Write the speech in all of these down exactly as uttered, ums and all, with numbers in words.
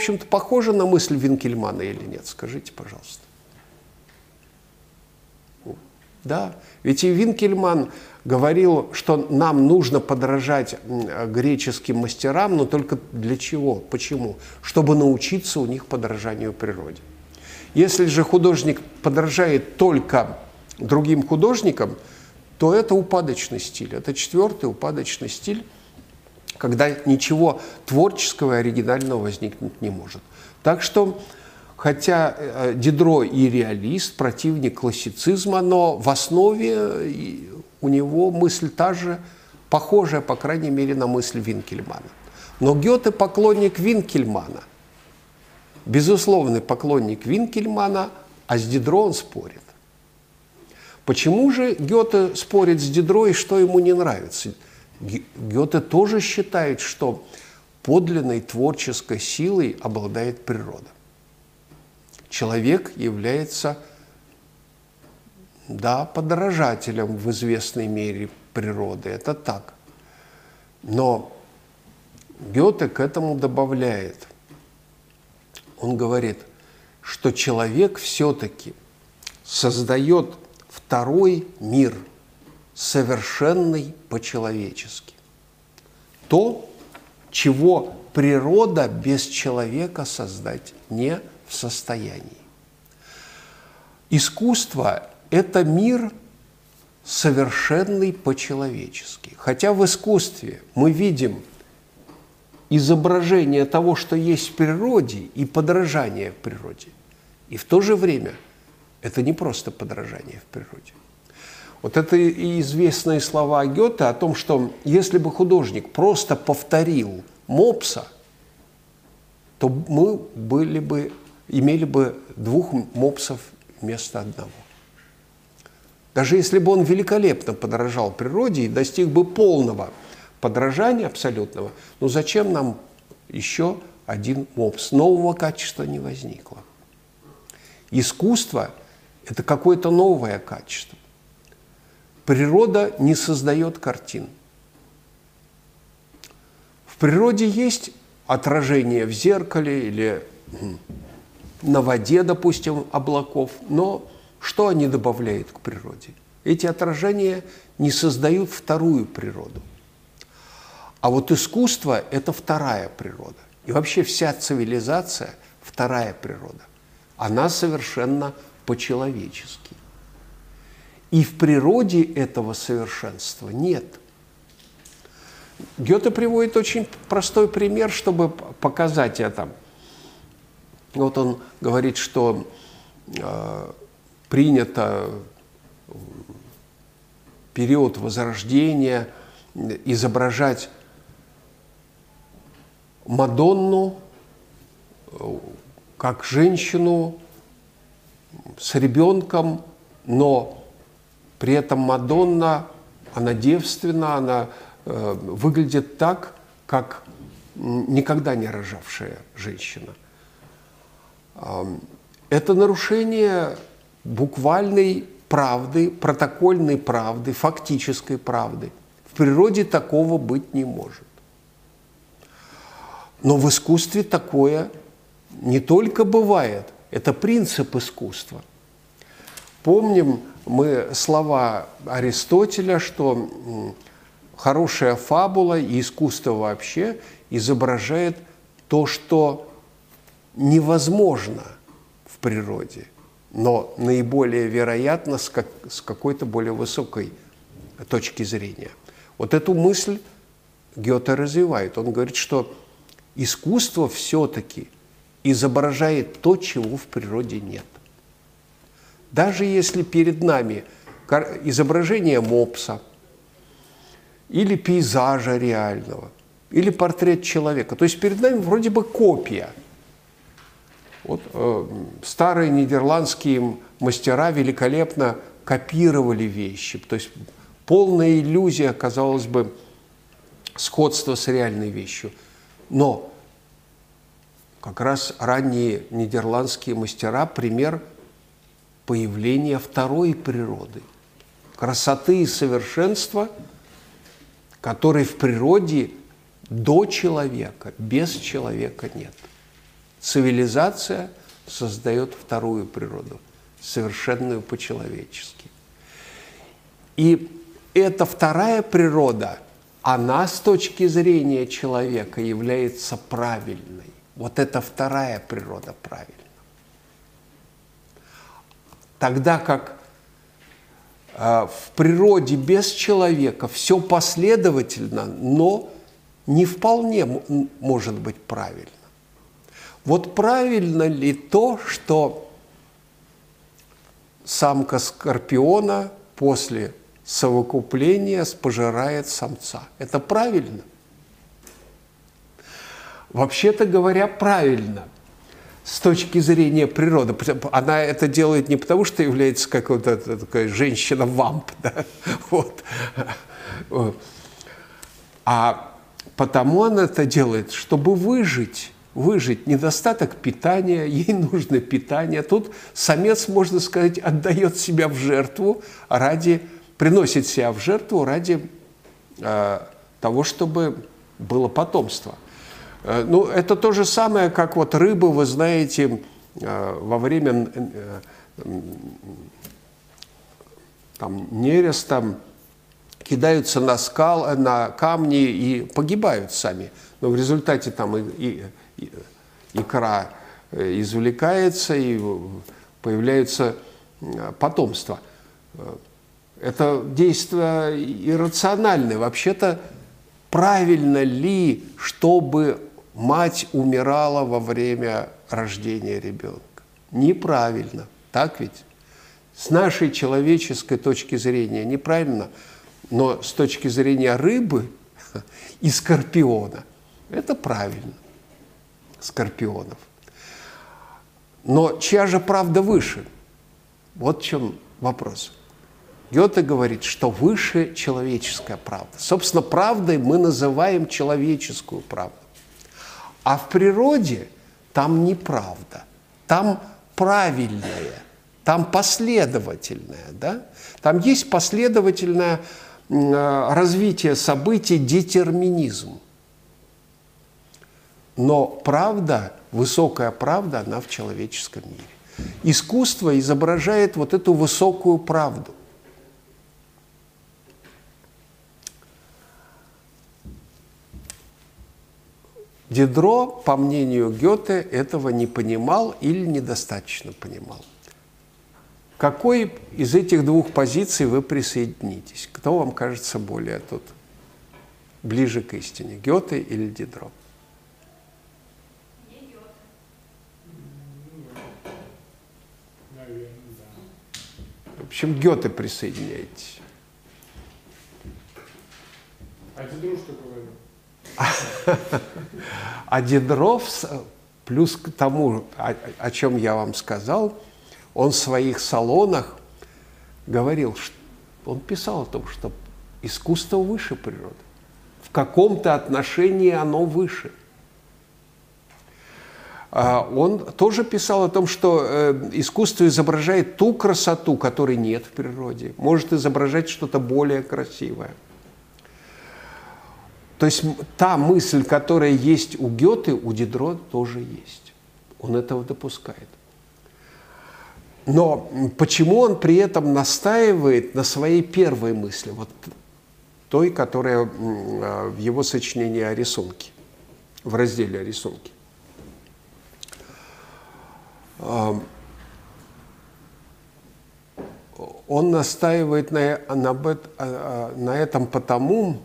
В общем-то, похоже на мысль Винкельмана или нет? Скажите, пожалуйста. Да, ведь и Винкельман говорил, что нам нужно подражать греческим мастерам, но только для чего? Почему? Чтобы научиться у них подражанию природе. Если же художник подражает только другим художникам, то это упадочный стиль, это четвертый упадочный стиль, когда ничего творческого и оригинального возникнуть не может. Так что, хотя Дидро и реалист, противник классицизма, но в основе у него мысль та же, похожая, по крайней мере, на мысль Винкельмана. Но Гёте поклонник Винкельмана, безусловный поклонник Винкельмана, а с Дидро он спорит. Почему же Гёте спорит с Дидро и что ему не нравится? Гёте тоже считает, что подлинной творческой силой обладает природа. Человек является, да, подражателем в известной мере природы, это так. Но Гёте к этому добавляет. Он говорит, что человек все-таки создает второй мир, совершенный по-человечески. То, чего природа без человека создать не в состоянии. Искусство – это мир, совершенный по-человечески. Хотя в искусстве мы видим изображение того, что есть в природе, и подражание в природе. И в то же время это не просто подражание в природе. Вот это и известные слова Гёте о том, что если бы художник просто повторил Мопса, то мы были бы, имели бы двух Мопсов вместо одного. Даже если бы он великолепно подражал природе и достиг бы полного подражания абсолютного, ну зачем нам еще один Мопс? Нового качества не возникло. Искусство – это какое-то новое качество. Природа не создает картин. В природе есть отражение в зеркале или на воде, допустим, облаков, но что они добавляют к природе? Эти отражения не создают вторую природу. А вот искусство – это вторая природа. И вообще вся цивилизация – вторая природа. Она совершенно по-человечески. И в природе этого совершенства нет. Гёте приводит очень простой пример, чтобы показать это. Вот он говорит, что э, принято в период Возрождения изображать Мадонну как женщину с ребенком, но при этом Мадонна, она девственна, она э, выглядит так, как никогда не рожавшая женщина. Э, это нарушение буквальной правды, протокольной правды, фактической правды. В природе такого быть не может. Но в искусстве такое не только бывает, это принцип искусства. Помним мы слова Аристотеля, что хорошая фабула и искусство вообще изображает то, что невозможно в природе, но наиболее вероятно с, как, с какой-то более высокой точки зрения. Вот эту мысль Гёте развивает. Он говорит, что искусство все-таки изображает то, чего в природе нет. Даже если перед нами изображение Мопса, или пейзажа реального, или портрет человека. То есть перед нами вроде бы копия. Вот, э, старые нидерландские мастера великолепно копировали вещи. То есть полная иллюзия, казалось бы, сходства с реальной вещью. Но как раз ранние нидерландские мастера – пример появление второй природы, красоты и совершенства, которые в природе до человека, без человека нет. Цивилизация создает вторую природу, совершенную по-человечески. И эта вторая природа, она с точки зрения человека является правильной. Вот эта вторая природа правильна. Тогда как э, в природе без человека все последовательно, но не вполне может быть правильно. Вот правильно ли то, что самка скорпиона после совокупления спожирает самца? Это правильно? Вообще-то говоря, правильно с точки зрения природы. Она это делает не потому, что является какой-то такой женщина-вамп, да? Вот. А потому она это делает, чтобы выжить. Выжить. Недостаток питания, ей нужно питание. Тут самец, можно сказать, отдает себя в жертву ради, приносит себя в жертву ради э, того, чтобы было потомство. Э, ну, это то же самое, как вот рыбы, вы знаете, э, во время э, э, там, нереста кидаются на скалы, на камни и погибают сами. Но в результате там и, и икра извлекается, и появляется потомство. Это действие иррациональное. Вообще-то, правильно ли, чтобы мать умирала во время рождения ребенка? Неправильно. Так ведь? С нашей человеческой точки зрения неправильно, но с точки зрения рыбы и скорпиона это правильно. Скорпионов. Но чья же правда выше? Вот в чем вопрос. Гёте говорит, что выше человеческая правда. Собственно, правдой мы называем человеческую правду. А в природе там неправда, там правильное, там последовательное. Да? Там есть последовательное развитие событий, детерминизм. Но правда, высокая правда, она в человеческом мире. Искусство изображает вот эту высокую правду. Дидро, по мнению Гёте, этого не понимал или недостаточно понимал. К какой из этих двух позиций вы присоединитесь? Кто вам кажется более тут ближе к истине, Гёте или Дидро? В общем, Гёте присоединяйтесь. А Дидро что говорил? А Дидро, плюс к тому, о, о чем я вам сказал, он в своих салонах говорил, что, он писал о том, что искусство выше природы. В каком-то отношении оно выше. Он тоже писал о том, что искусство изображает ту красоту, которой нет в природе, может изображать что-то более красивое. То есть та мысль, которая есть у Гёте, у Дидро тоже есть. Он этого допускает. Но почему он при этом настаивает на своей первой мысли, вот той, которая в его сочинении о рисунке, в разделе о рисунке? Он настаивает на, на, на этом потому,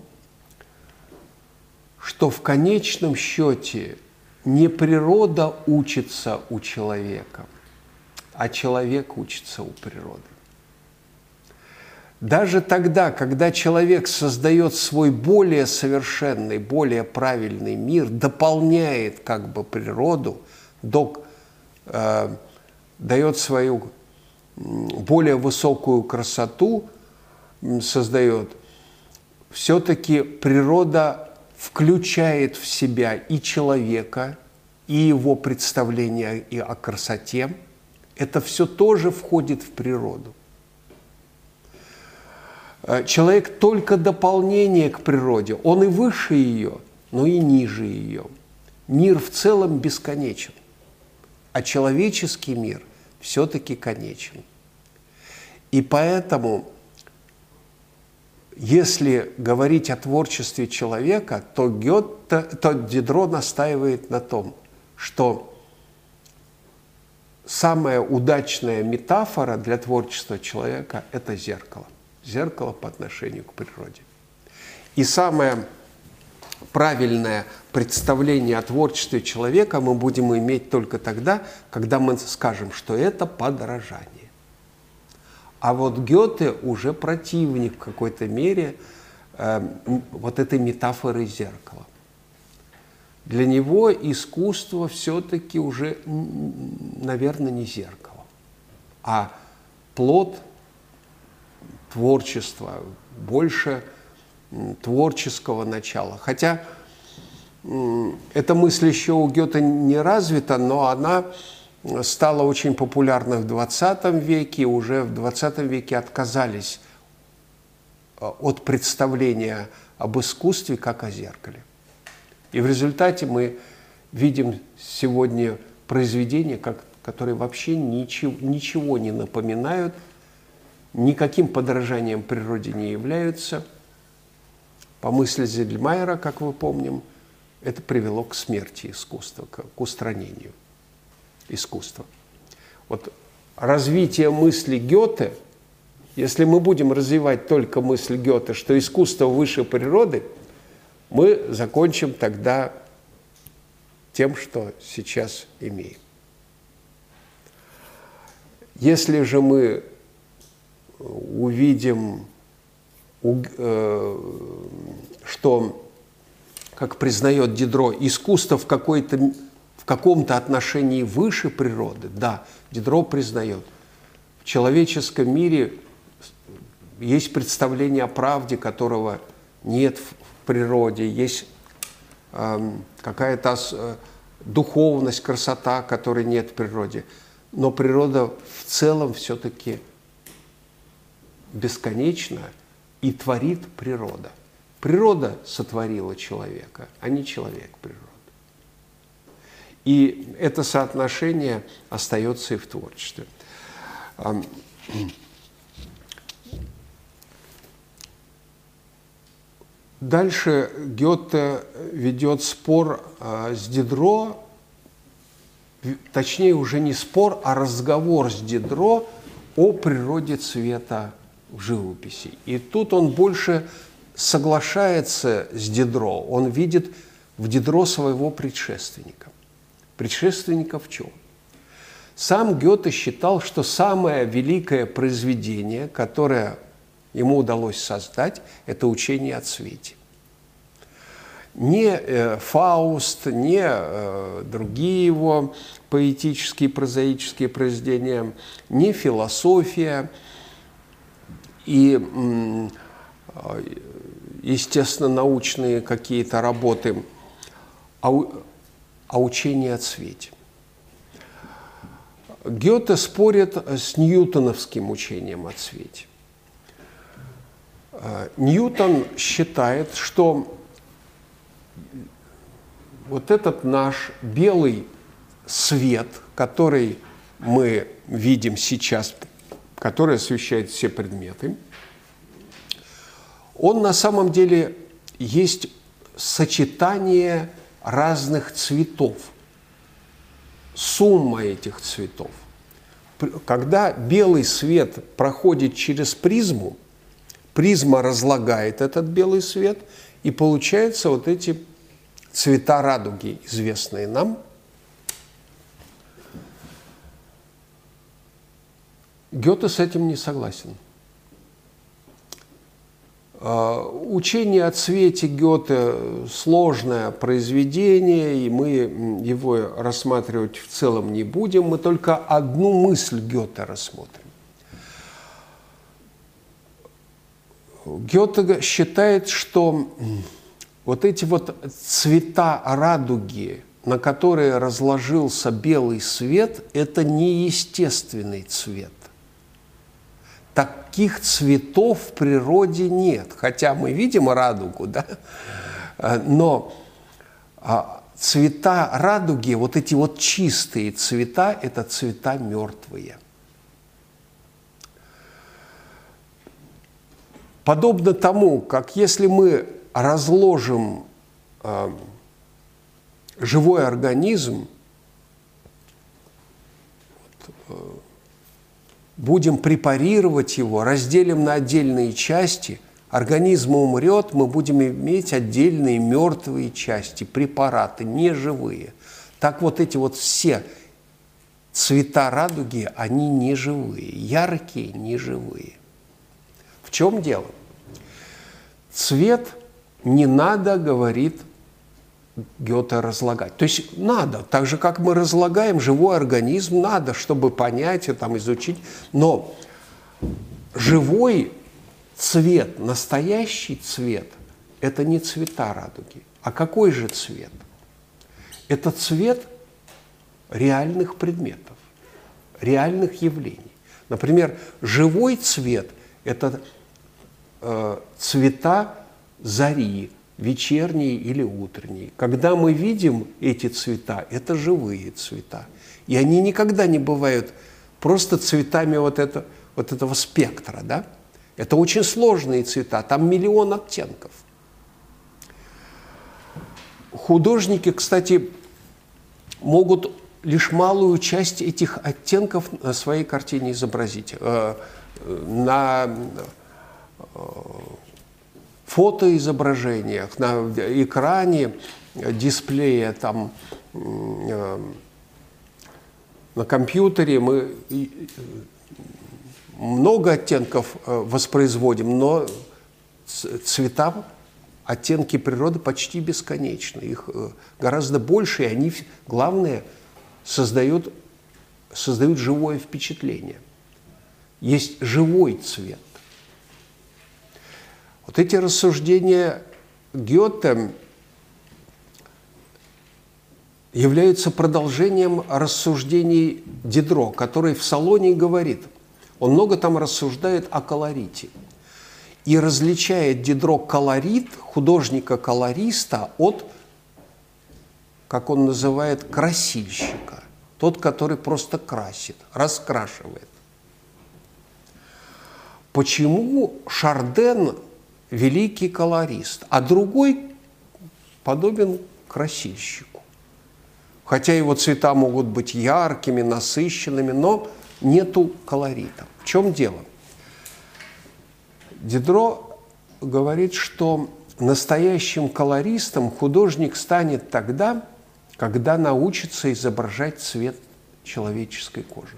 что в конечном счете не природа учится у человека, а человек учится у природы. Даже тогда, когда человек создает свой более совершенный, более правильный мир, дополняет как бы природу до... дает свою более высокую красоту, создает, все-таки природа включает в себя и человека, и его представление и о красоте. Это все тоже входит в природу. Человек только дополнение к природе. Он и выше ее, но и ниже ее. Мир в целом бесконечен. а человеческий мир все-таки конечен. И поэтому, если говорить о творчестве человека, то, Гёте, то Дидро настаивает на том, что самая удачная метафора для творчества человека – это зеркало. Зеркало по отношению к природе. И самое правильное представление о творчестве человека мы будем иметь только тогда, когда мы скажем, что это подражание. А вот Гёте уже противник в какой-то мере э, вот этой метафоры зеркала. Для него искусство все-таки уже, наверное, не зеркало, а плод творчества, больше творческого начала. Хотя э, эта мысль еще у Гёте не развита, но она стала очень популярна в двадцатом веке, и уже в двадцатом веке отказались от представления об искусстве как о зеркале. И в результате мы видим сегодня произведения, которые вообще ничего, ничего не напоминают, никаким подражанием природе не являются. По мысли Зидельмайера, как вы помним, это привело к смерти искусства, к устранению искусства. Вот развитие мысли Гёте, если мы будем развивать только мысль Гёте, что искусство выше природы, мы закончим тогда тем, что сейчас имеем. Если же мы увидим, что, как признает Дидро, искусство в какой-то в каком-то отношении выше природы, да, Дидро признает, в человеческом мире есть представление о правде, которого нет в природе, есть э, какая-то э, духовность, красота, которой нет в природе. Но природа в целом все-таки бесконечна и творит природа. Природа сотворила человека, а не человек природу. И это соотношение остается и в творчестве. Дальше Гёте ведет спор с Дидро, точнее уже не спор, а разговор с Дидро о природе цвета в живописи. И тут он больше соглашается с Дидро, он видит в Дидро своего предшественника. Предшественника в чем? Сам Гёте считал, что самое великое произведение, которое ему удалось создать, это учение о цвете. Не э, Фауст, не э, другие его поэтические, прозаические произведения, не философия и, э, естественно, научные какие-то работы, а о учении о цвете. Гёте спорит с ньютоновским учением о цвете. Ньютон считает, что вот этот наш белый свет, который мы видим сейчас, который освещает все предметы, он на самом деле есть сочетание разных цветов, сумма этих цветов. Когда белый свет проходит через призму, призма разлагает этот белый свет, и получаются вот эти цвета радуги, известные нам. Гёте с этим не согласен. Учение о цвете Гёте – сложное произведение, и мы его рассматривать в целом не будем, мы только одну мысль Гёте рассмотрим. Гёте считает, что вот эти вот цвета радуги, на которые разложился белый свет, это неестественный цвет. Таких цветов в природе нет, хотя мы видим радугу, да? Но цвета радуги, вот эти вот чистые цвета, это цвета мертвые. Подобно тому, как если мы разложим э, живой организм, вот, э, будем препарировать его, разделим на отдельные части, организм умрет, мы будем иметь отдельные мертвые части, препараты, неживые. Так вот эти вот все цвета радуги, они неживые, яркие, неживые. В чем дело? Цвет не надо, говорит Гёте, разлагать. То есть надо, так же, как мы разлагаем живой организм, надо, чтобы понять и там изучить. Но живой цвет, настоящий цвет, это не цвета радуги. А какой же цвет? Это цвет реальных предметов, реальных явлений. Например, живой цвет – это э, цвета зари, вечерней или утренней. Когда мы видим эти цвета, это живые цвета. И они никогда не бывают просто цветами вот, это, вот этого спектра, да? Это очень сложные цвета, там миллион оттенков. Художники, кстати, могут лишь малую часть этих оттенков на своей картине изобразить. На фотоизображениях, на экране дисплея, там, на компьютере мы... много оттенков воспроизводим, но цвета, оттенки природы почти бесконечны. Их гораздо больше, и они, главное, создают, создают живое впечатление. Есть живой цвет. Вот эти рассуждения Гёте являются продолжением рассуждений Дидро, который в «Салоне» говорит... Он много там рассуждает о колорите. И различает Дидро колорит, художника-колориста, от, как он называет, красильщика. Тот, который просто красит, раскрашивает. Почему Шарден великий колорист, а другой подобен красильщику? Хотя его цвета могут быть яркими, насыщенными, но... нету колорита. В чем дело? Дидро говорит, что настоящим колористом художник станет тогда, когда научится изображать цвет человеческой кожи.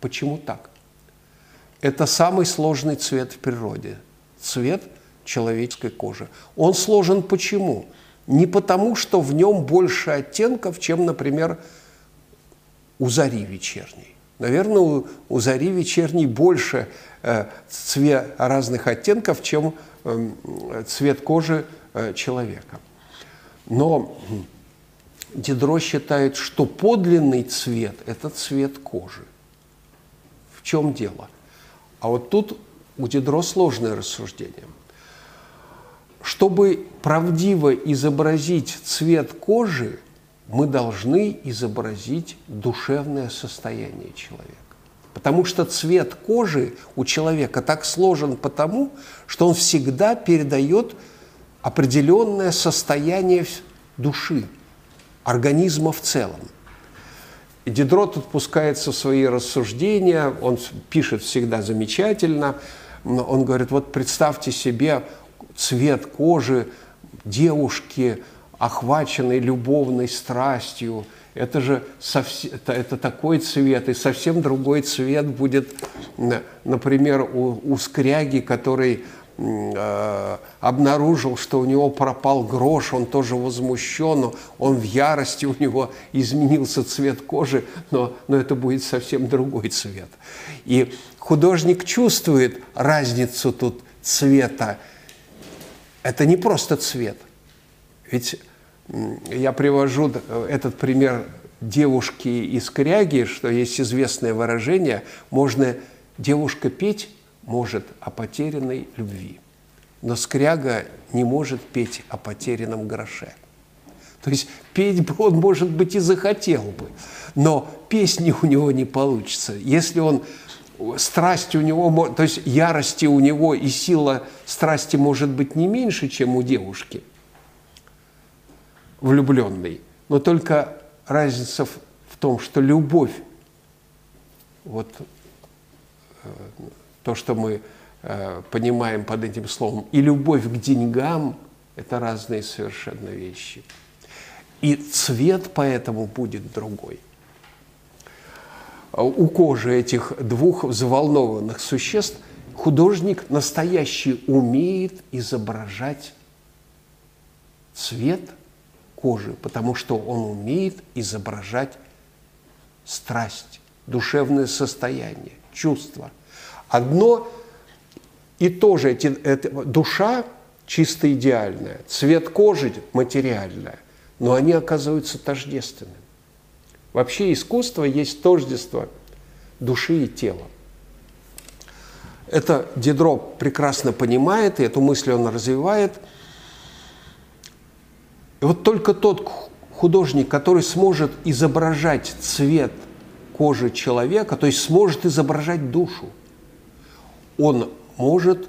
Почему так? Это самый сложный цвет в природе. Цвет человеческой кожи. Он сложен почему? Не потому, что в нем больше оттенков, чем, например, у зари вечерней. Наверное, у, у зари вечерней больше э, цвет разных оттенков, чем э, цвет кожи э, человека. Но Дидро считает, что подлинный цвет – это цвет кожи. В чем дело? А вот тут у Дидро сложное рассуждение. Чтобы правдиво изобразить цвет кожи, мы должны изобразить душевное состояние человека. Потому что цвет кожи у человека так сложен потому, что он всегда передает определенное состояние души, организма в целом. И Дидро тут пускается в свои рассуждения, он пишет всегда замечательно. Он говорит, вот представьте себе цвет кожи девушки, охваченный любовной страстью, это же совсем, это, это такой цвет, и совсем другой цвет будет, например, у, у скряги, который э, обнаружил, что у него пропал грош, он тоже возмущен, он в ярости, у него изменился цвет кожи, но, но это будет совсем другой цвет. И художник чувствует разницу тут цвета. Это не просто цвет. Ведь я привожу этот пример девушки из «Коряги», что есть известное выражение, можно девушка петь может о потерянной любви, но скряга не может петь о потерянном гроше. То есть петь бы он, может быть, и захотел бы, но песни у него не получится. Если он, страсть у него, то есть ярости у него и сила страсти может быть не меньше, чем у девушки влюбленной, но только разница в том, что любовь, вот то, что мы понимаем под этим словом, и любовь к деньгам – это разные совершенно вещи. И цвет поэтому будет другой. У кожи этих двух взволнованных существ художник настоящий умеет изображать цвет кожи, потому что он умеет изображать страсть, душевное состояние, чувства. Одно и то же, эти, это, душа чисто идеальная, цвет кожи материальная, но они оказываются тождественными. Вообще искусство есть тождество души и тела. Это Дидро прекрасно понимает, и эту мысль он развивает. И вот только тот художник, который сможет изображать цвет кожи человека, то есть сможет изображать душу, он может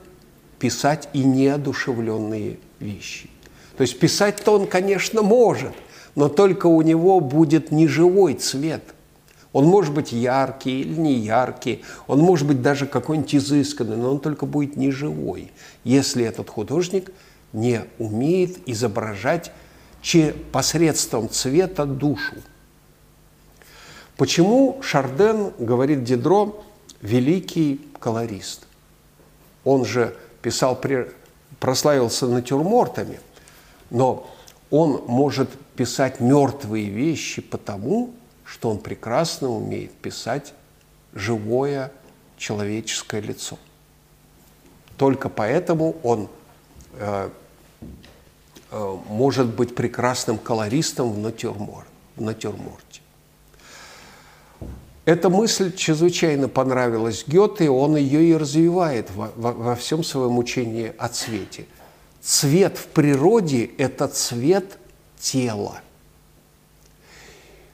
писать и неодушевленные вещи. То есть писать-то он, конечно, может, но только у него будет неживой цвет. Он может быть яркий или не яркий, он может быть даже какой-нибудь изысканный, но он только будет неживой, если этот художник не умеет изображать посредством цвета душу. Почему Шарден, говорит Дидро, великий колорист? Он же писал, прославился натюрмортами, но он может писать мертвые вещи потому, что он прекрасно умеет писать живое человеческое лицо. Только поэтому он э, э, может быть прекрасным колористом в, натюрмор, в натюрморте. Эта мысль чрезвычайно понравилась Гёте, и он ее и развивает во, во, во всем своем учении о цвете. Цвет в природе – это цвет тела.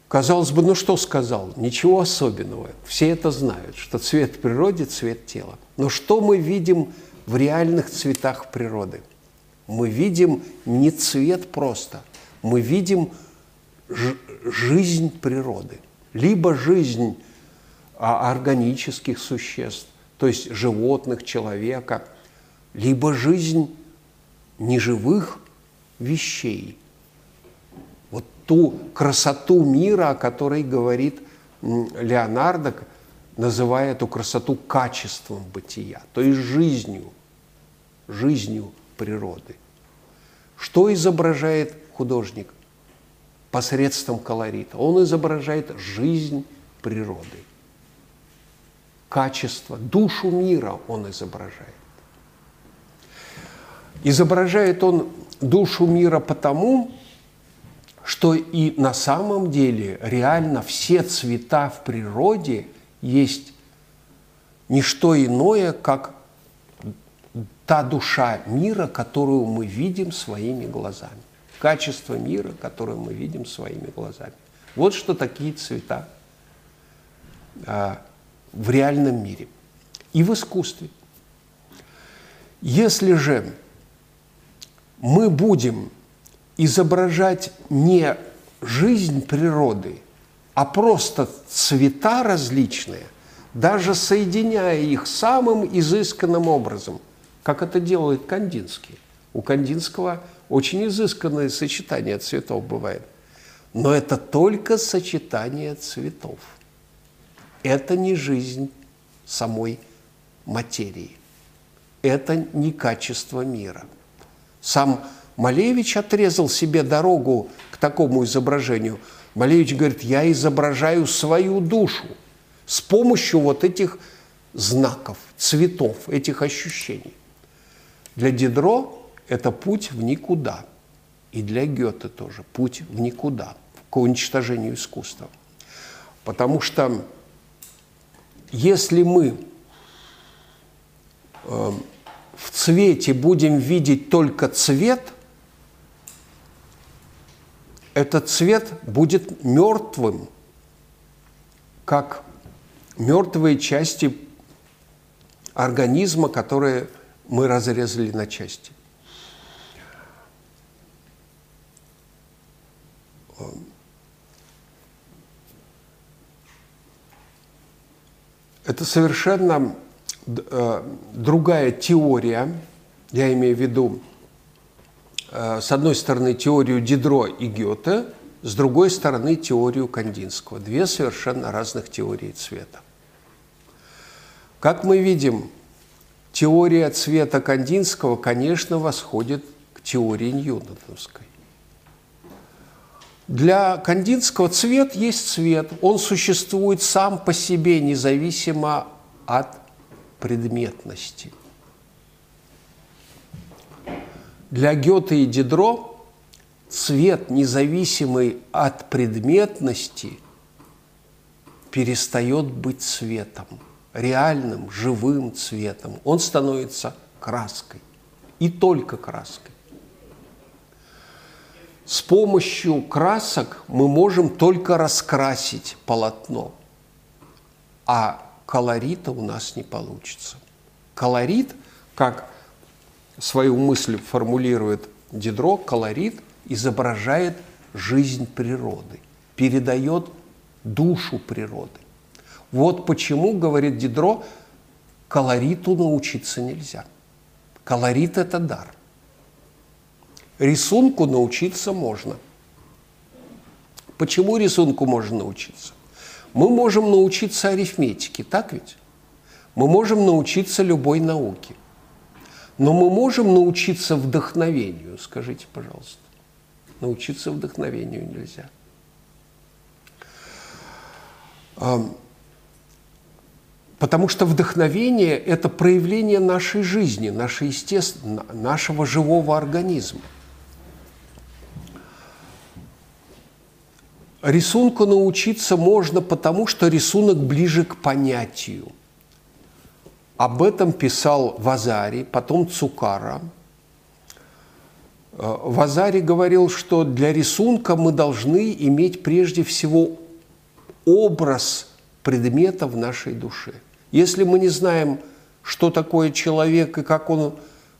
Казалось бы, ну что сказал? Ничего особенного. Все это знают, что цвет в природе – цвет тела. Но что мы видим в реальных цветах природы? Мы видим не цвет просто, мы видим жизнь природы. Либо жизнь органических существ, то есть животных, человека, либо жизнь неживых вещей. Вот ту красоту мира, о которой говорит Леонардо, называя эту красоту качеством бытия, то есть жизнью, жизнью природы. Что изображает художник посредством колорита? Он изображает жизнь природы, качество, душу мира он изображает. Изображает он душу мира потому, что и на самом деле реально все цвета в природе есть не что иное, как та душа мира, которую мы видим своими глазами. Качество мира, которое мы видим своими глазами. Вот что такие цвета э, в реальном мире и в искусстве. Если же мы будем изображать не жизнь природы, а просто цвета различные, даже соединяя их самым изысканным образом, как это делает Кандинский. У Кандинского очень изысканное сочетание цветов бывает. Но это только сочетание цветов. Это не жизнь самой материи. Это не качество мира. Сам Малевич отрезал себе дорогу к такому изображению. Малевич говорит, я изображаю свою душу с помощью вот этих знаков, цветов, этих ощущений. Для Дидро это путь в никуда. И для Гёте тоже путь в никуда, к уничтожению искусства. Потому что если мы э, в цвете будем видеть только цвет, этот цвет будет мертвым, как мертвые части организма, которые мы разрезали на части. Это совершенно э, другая теория, я имею в виду, э, с одной стороны, теорию Дидро и Гёте, с другой стороны, теорию Кандинского. Две совершенно разных теории цвета. Как мы видим, теория цвета Кандинского, конечно, восходит к теории ньютоновской. Для Кандинского цвет есть цвет, он существует сам по себе, независимо от предметности. Для Гёте и Дидро цвет, независимый от предметности, перестает быть цветом, реальным, живым цветом. Он становится краской, и только краской. С помощью красок мы можем только раскрасить полотно, а колорита у нас не получится. Колорит, как свою мысль формулирует Дидро, колорит изображает жизнь природы, передает душу природы. Вот почему, говорит Дидро, колориту научиться нельзя. Колорит – это дар. Рисунку научиться можно. Почему рисунку можно научиться? Мы можем научиться арифметике, так ведь? Мы можем научиться любой науке. Но мы можем научиться вдохновению, скажите, пожалуйста. Научиться вдохновению нельзя. Потому что вдохновение – это проявление нашей жизни, нашей естественно, нашего живого организма. Рисунку научиться можно потому, что рисунок ближе к понятию. Об этом писал Вазари, потом Цуккара. Вазари говорил, что для рисунка мы должны иметь прежде всего образ предмета в нашей душе. Если мы не знаем, что такое человек и как он,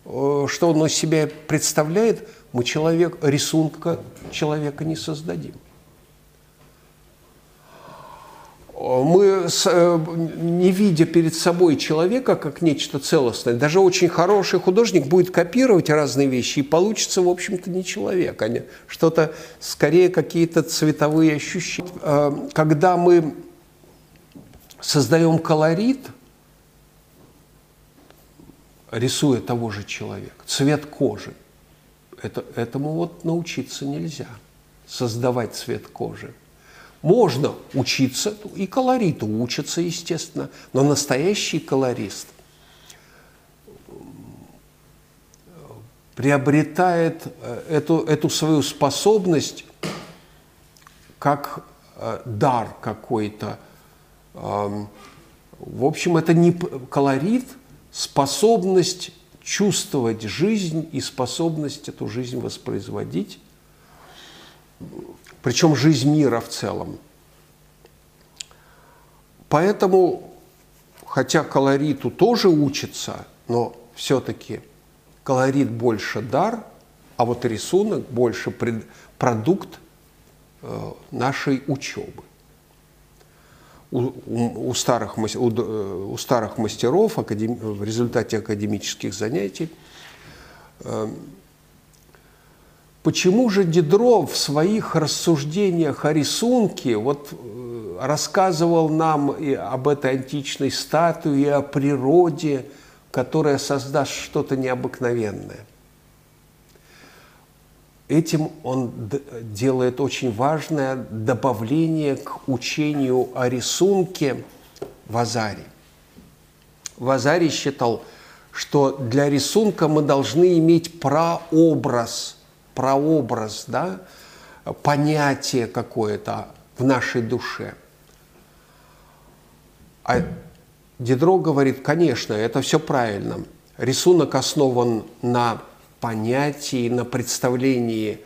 что он из себя представляет, мы человек, рисунка человека не создадим. Мы, не видя перед собой человека как нечто целостное, даже очень хороший художник будет копировать разные вещи, и получится, в общем-то, не человек, а что-то, скорее, какие-то цветовые ощущения. Когда мы создаем колорит, рисуя того же человека, цвет кожи, это, этому вот научиться нельзя, создавать цвет кожи. Можно учиться, и колориту учатся, естественно, но настоящий колорист приобретает эту, эту свою способность как дар какой-то. В общем, это не колорит, способность чувствовать жизнь и способность эту жизнь воспроизводить. Причем жизнь мира в целом. Поэтому, хотя колориту тоже учится, но все-таки колорит больше дар, а вот рисунок больше продукт нашей учебы. У, у, у, старых, у, у старых мастеров академ, в результате академических занятий. Почему же Дидро в своих рассуждениях о рисунке вот, рассказывал нам и об этой античной статуе, и о природе, которая создаст что-то необыкновенное? Этим он делает очень важное добавление к учению о рисунке Вазари. Вазари считал, что для рисунка мы должны иметь прообраз, прообраз, да, понятие какое-то в нашей душе. А Дидро говорит, конечно, это все правильно. Рисунок основан на понятии, на представлении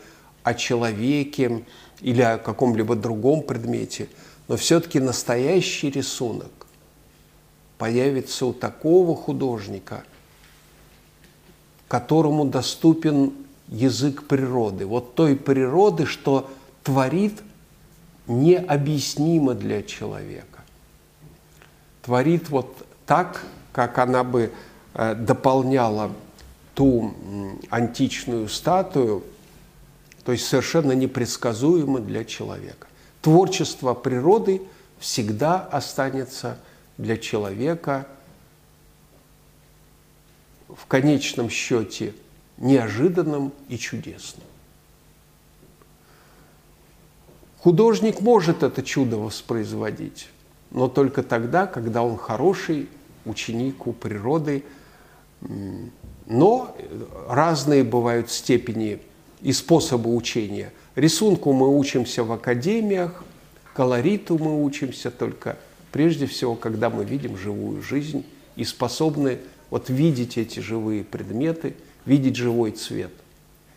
о человеке или о каком-либо другом предмете, но все-таки настоящий рисунок появится у такого художника, которому доступен язык природы, вот той природы, что творит необъяснимо для человека. Творит вот так, как она бы дополняла ту античную статую, то есть совершенно непредсказуемо для человека. Творчество природы всегда останется для человека в конечном счете неожиданным и чудесным. Художник может это чудо воспроизводить, но только тогда, когда он хороший ученик у природы. Но разные бывают степени и способы учения. Рисунку мы учимся в академиях, колориту мы учимся только прежде всего, когда мы видим живую жизнь и способны вот видеть эти живые предметы, видеть живой цвет.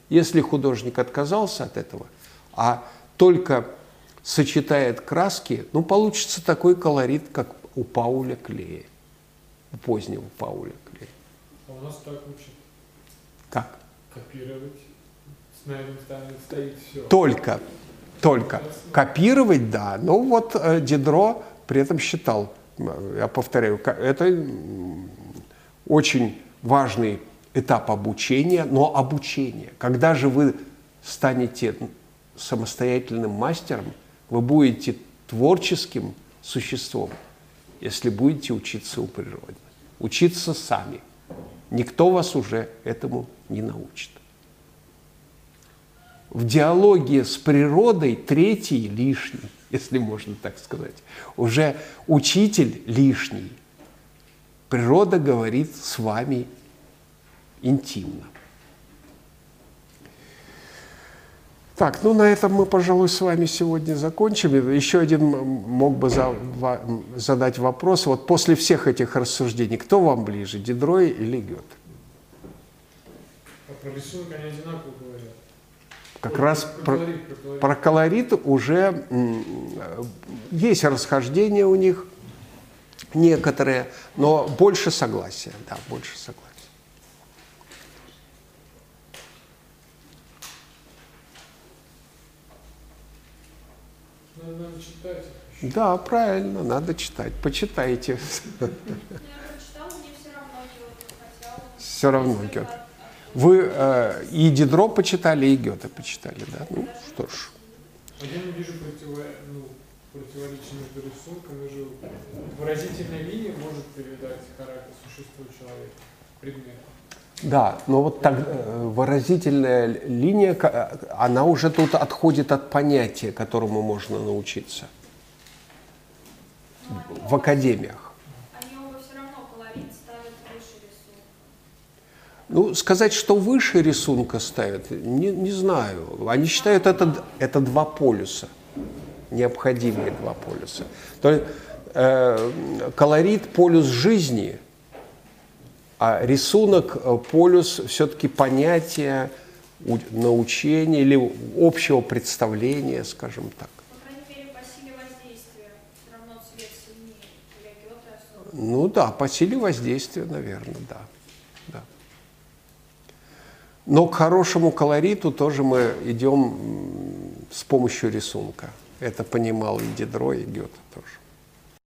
Если художник отказался от этого, а только сочетает краски, ну, получится такой колорит, как у Пауля Клея, у позднего Пауля Клея. А у нас так учат. Как? Копировать. С нами стоит все. Только, только. Копировать, да. Ну, вот Дидро при этом считал, я повторяю, это очень важный этап обучения, но обучение. Когда же вы станете самостоятельным мастером, вы будете творческим существом, если будете учиться у природы. Учиться сами. Никто вас уже этому не научит. В диалоге с природой третий лишний, если можно так сказать. Уже учитель лишний. Природа говорит с вами интимно. Так, ну на этом мы, пожалуй, с вами сегодня закончим. Еще один мог бы за, ва, задать вопрос. Вот после всех этих рассуждений, кто вам ближе, Дидро или Гёте? А про рисунок они одинаково говорят. Как раз про, про, колорит, про, колорит. про колорит уже есть расхождения у них некоторые, но больше согласия, да, больше согласия. Надо читать. Да, правильно, надо читать. Почитайте. Я прочитала, мне все равно Гёте, хотя... Все равно Гёте. Вы э, и Дидро почитали, и Гёте почитали, да? Ну, что ж. А я не вижу противо... ну, противоречия между рисунком и живописью. Выразительная линия может передать характер существа человека, предмета. Да, но вот так выразительная линия, она уже тут отходит от понятия, которому можно научиться в академиях. Они оба все равно колорит ставят выше рисунка. Ну, сказать, что выше рисунка ставят, не, не знаю. Они считают, это, это два полюса, необходимые два полюса. То есть, э, колорит – полюс жизни. А рисунок, полюс все-таки понятия, научения или общего представления, скажем так. По крайней мере, по силе воздействия все равно цвет сильнее для Гёте особо. Ну да, по силе воздействия, наверное, да. да. Но к хорошему колориту тоже мы идем с помощью рисунка. Это понимал и Дидро, и Гёте тоже.